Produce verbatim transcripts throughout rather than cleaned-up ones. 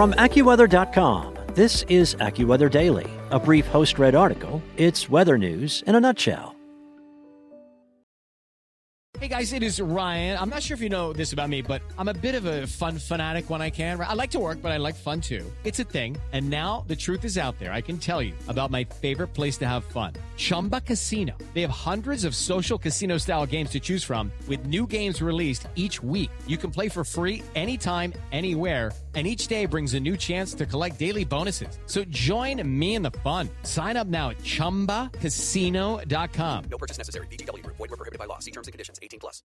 From AccuWeather dot com, this is AccuWeather Daily, a brief host-read article. It's weather news in a nutshell. Hey guys, it is Ryan. I'm not sure if you know this about me, but I'm a bit of a fun fanatic when I can. I like to work, but I like fun too. It's a thing. And now the truth is out there. I can tell you about my favorite place to have fun. Chumba Casino. They have hundreds of social casino style games to choose from with new games released each week. You can play for free anytime, anywhere. And each day brings a new chance to collect daily bonuses. So join me in the fun. Sign up now at Chumba Casino dot com. No purchase necessary. V G W Group. Void where prohibited by law. See terms and conditions. eighteen plus.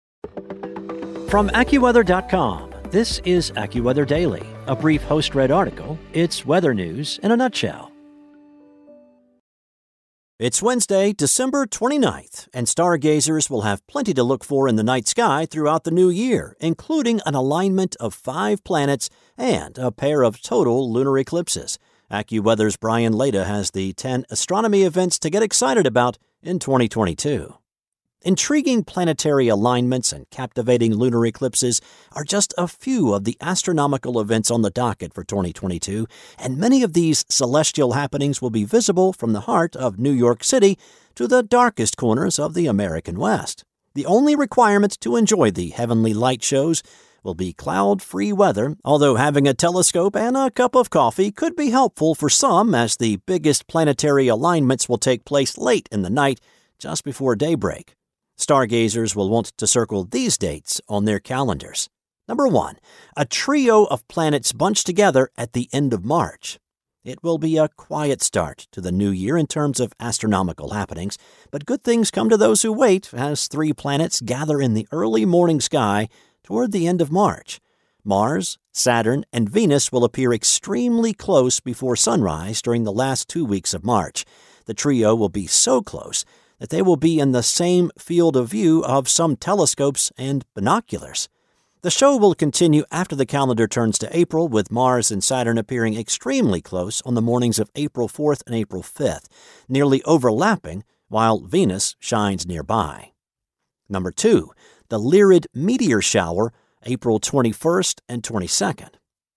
From AccuWeather dot com, this is AccuWeather Daily, a brief host-read article. It's weather news in a nutshell. It's Wednesday, December twenty-ninth, and stargazers will have plenty to look for in the night sky throughout the new year, including an alignment of five planets and a pair of total lunar eclipses. AccuWeather's Brian Leda has the ten astronomy events to get excited about in twenty twenty-two. Intriguing planetary alignments and captivating lunar eclipses are just a few of the astronomical events on the docket for twenty twenty-two, and many of these celestial happenings will be visible from the heart of New York City to the darkest corners of the American West. The only requirement to enjoy the heavenly light shows will be cloud-free weather, although having a telescope and a cup of coffee could be helpful for some, as the biggest planetary alignments will take place late in the night, just before daybreak. Stargazers will want to circle these dates on their calendars. Number one, a trio of planets bunched together at the end of March. It will be a quiet start to the new year in terms of astronomical happenings, but good things come to those who wait, as three planets gather in the early morning sky toward the end of March. Mars, Saturn, and Venus will appear extremely close before sunrise during the last two weeks of March. The trio will be so close that they will be in the same field of view of some telescopes and binoculars. The show will continue after the calendar turns to April, with Mars and Saturn appearing extremely close on the mornings of April fourth and April fifth, nearly overlapping, while Venus shines nearby. Number two, the Lyrid meteor shower, April twenty-first and twenty-second.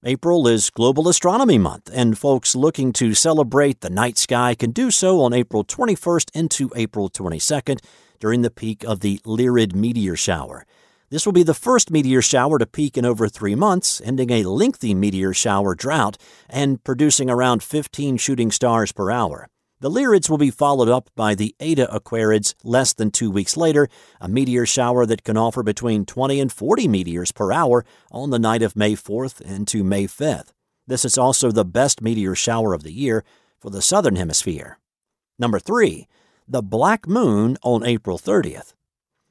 April is Global Astronomy Month, and folks looking to celebrate the night sky can do so on April twenty-first into April twenty-second during the peak of the Lyrid meteor shower. This will be the first meteor shower to peak in over three months, ending a lengthy meteor shower drought and producing around fifteen shooting stars per hour. The Lyrids will be followed up by the Eta Aquarids less than two weeks later, a meteor shower that can offer between twenty and forty meteors per hour on the night of May fourth into May fifth. This is also the best meteor shower of the year for the Southern Hemisphere. Number three, the Black Moon on April thirtieth.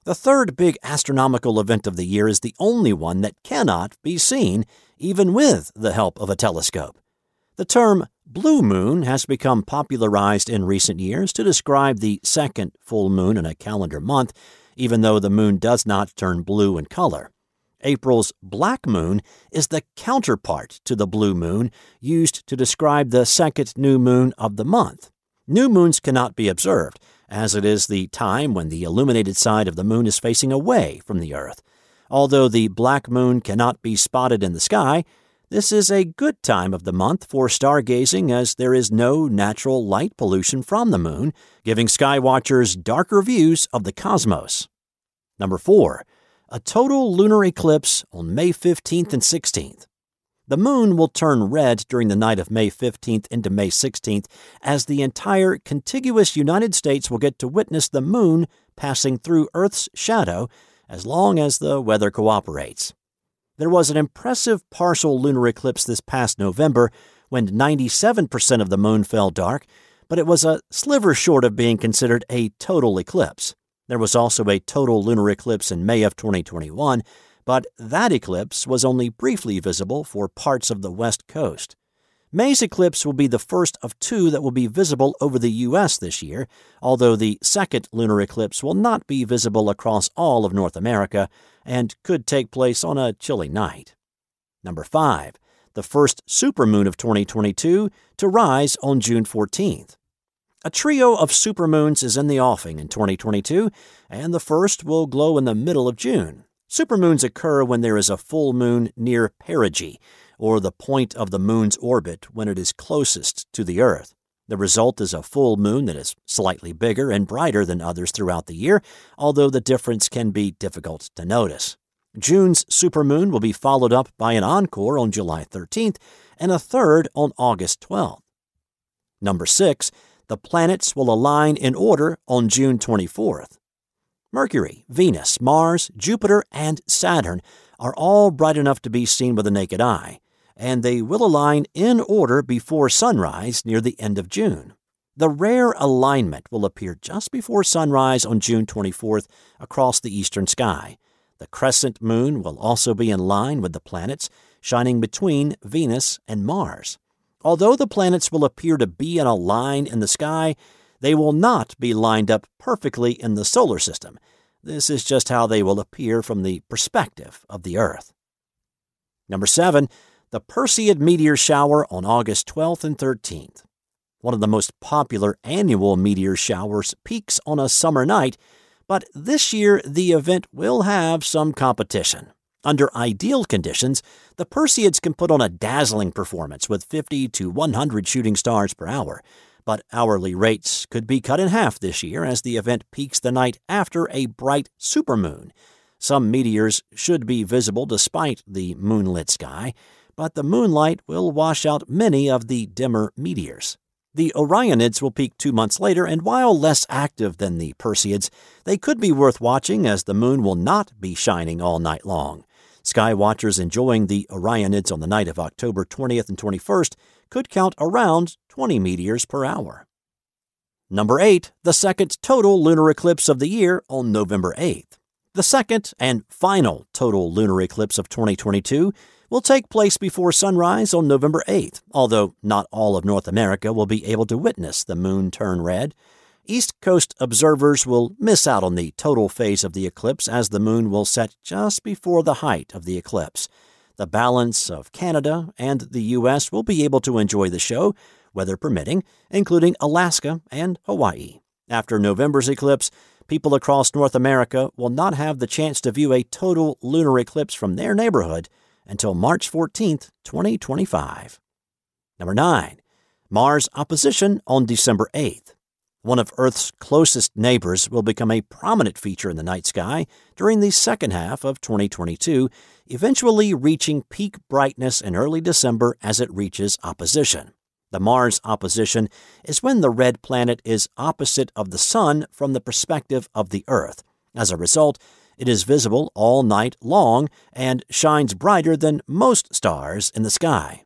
The third big astronomical event of the year is the only one that cannot be seen, even with the help of a telescope. The term blue moon has become popularized in recent years to describe the second full moon in a calendar month, even though the moon does not turn blue in color. April's black moon is the counterpart to the blue moon, used to describe the second new moon of the month. New moons cannot be observed, as it is the time when the illuminated side of the moon is facing away from the Earth. Although the black moon cannot be spotted in the sky, this is a good time of the month for stargazing, as there is no natural light pollution from the moon, giving skywatchers darker views of the cosmos. Number four, a total lunar eclipse on May fifteenth and sixteenth. The moon will turn red during the night of May fifteenth into May sixteenth, as the entire contiguous United States will get to witness the moon passing through Earth's shadow as long as the weather cooperates. There was an impressive partial lunar eclipse this past November when ninety-seven percent of the moon fell dark, but it was a sliver short of being considered a total eclipse. There was also a total lunar eclipse in May of twenty twenty-one, but that eclipse was only briefly visible for parts of the West Coast. May's eclipse will be the first of two that will be visible over the U S this year, although the second lunar eclipse will not be visible across all of North America and could take place on a chilly night. Number five, the first supermoon of twenty twenty-two to rise on June fourteenth. A trio of supermoons is in the offing in twenty twenty-two, and the first will glow in the middle of June. Supermoons occur when there is a full moon near perigee, or the point of the moon's orbit when it is closest to the Earth. The result is a full moon that is slightly bigger and brighter than others throughout the year, although the difference can be difficult to notice. June's supermoon will be followed up by an encore on July thirteenth and a third on August twelfth. Number six, the planets will align in order on June twenty-fourth. Mercury, Venus, Mars, Jupiter, and Saturn are all bright enough to be seen with the naked eye, and they will align in order before sunrise near the end of June. The rare alignment will appear just before sunrise on June twenty-fourth across the eastern sky. The crescent moon will also be in line with the planets, shining between Venus and Mars. Although the planets will appear to be in a line in the sky, they will not be lined up perfectly in the solar system. This is just how they will appear from the perspective of the Earth. Number seven, the Perseid meteor shower on August twelfth and thirteenth. One of the most popular annual meteor showers peaks on a summer night, but this year the event will have some competition. Under ideal conditions, the Perseids can put on a dazzling performance with fifty to one hundred shooting stars per hour, but hourly rates could be cut in half this year as the event peaks the night after a bright supermoon. Some meteors should be visible despite the moonlit sky, but the moonlight will wash out many of the dimmer meteors. The Orionids will peak two months later, and while less active than the Perseids, they could be worth watching as the moon will not be shining all night long. Sky watchers enjoying the Orionids on the night of October twentieth and twenty-first could count around twenty meteors per hour. Number eight, the second total lunar eclipse of the year on November eighth. The second and final total lunar eclipse of twenty twenty-two will take place before sunrise on November eighth, although not all of North America will be able to witness the moon turn red. East Coast observers will miss out on the total phase of the eclipse as the moon will set just before the height of the eclipse. The balance of Canada and the U S will be able to enjoy the show, weather permitting, including Alaska and Hawaii. After November's eclipse, people across North America will not have the chance to view a total lunar eclipse from their neighborhood until March fourteenth, twenty twenty-five. Number nine, Mars opposition on December eighth. One of Earth's closest neighbors will become a prominent feature in the night sky during the second half of twenty twenty-two, eventually reaching peak brightness in early December as it reaches opposition. The Mars opposition is when the red planet is opposite of the Sun from the perspective of the Earth. As a result, it is visible all night long and shines brighter than most stars in the sky.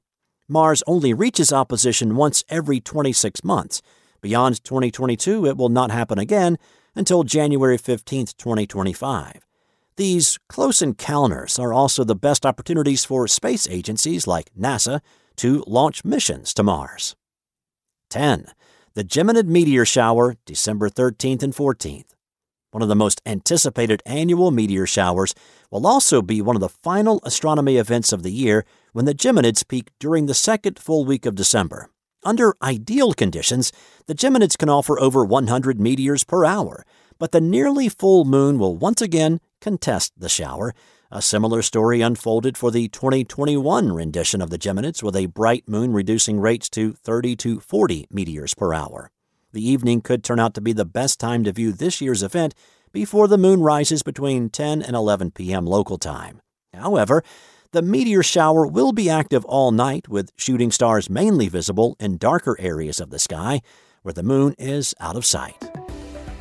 Mars only reaches opposition once every twenty-six months. Beyond twenty twenty-two, it will not happen again until January fifteenth, twenty twenty-five. These close encounters are also the best opportunities for space agencies like NASA to launch missions to Mars. ten. The Geminid meteor shower, December thirteenth and fourteenth. One of the most anticipated annual meteor showers will also be one of the final astronomy events of the year when the Geminids peak during the second full week of December. Under ideal conditions, the Geminids can offer over one hundred meteors per hour, but the nearly full moon will once again contest the shower. A similar story unfolded for the twenty twenty-one rendition of the Geminids, with a bright moon reducing rates to thirty to forty meteors per hour. The evening could turn out to be the best time to view this year's event before the moon rises between ten and eleven p.m. local time. However, the meteor shower will be active all night, with shooting stars mainly visible in darker areas of the sky where the moon is out of sight.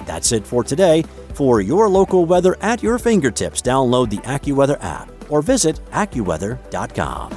That's it for today. For your local weather at your fingertips, download the AccuWeather app or visit AccuWeather dot com.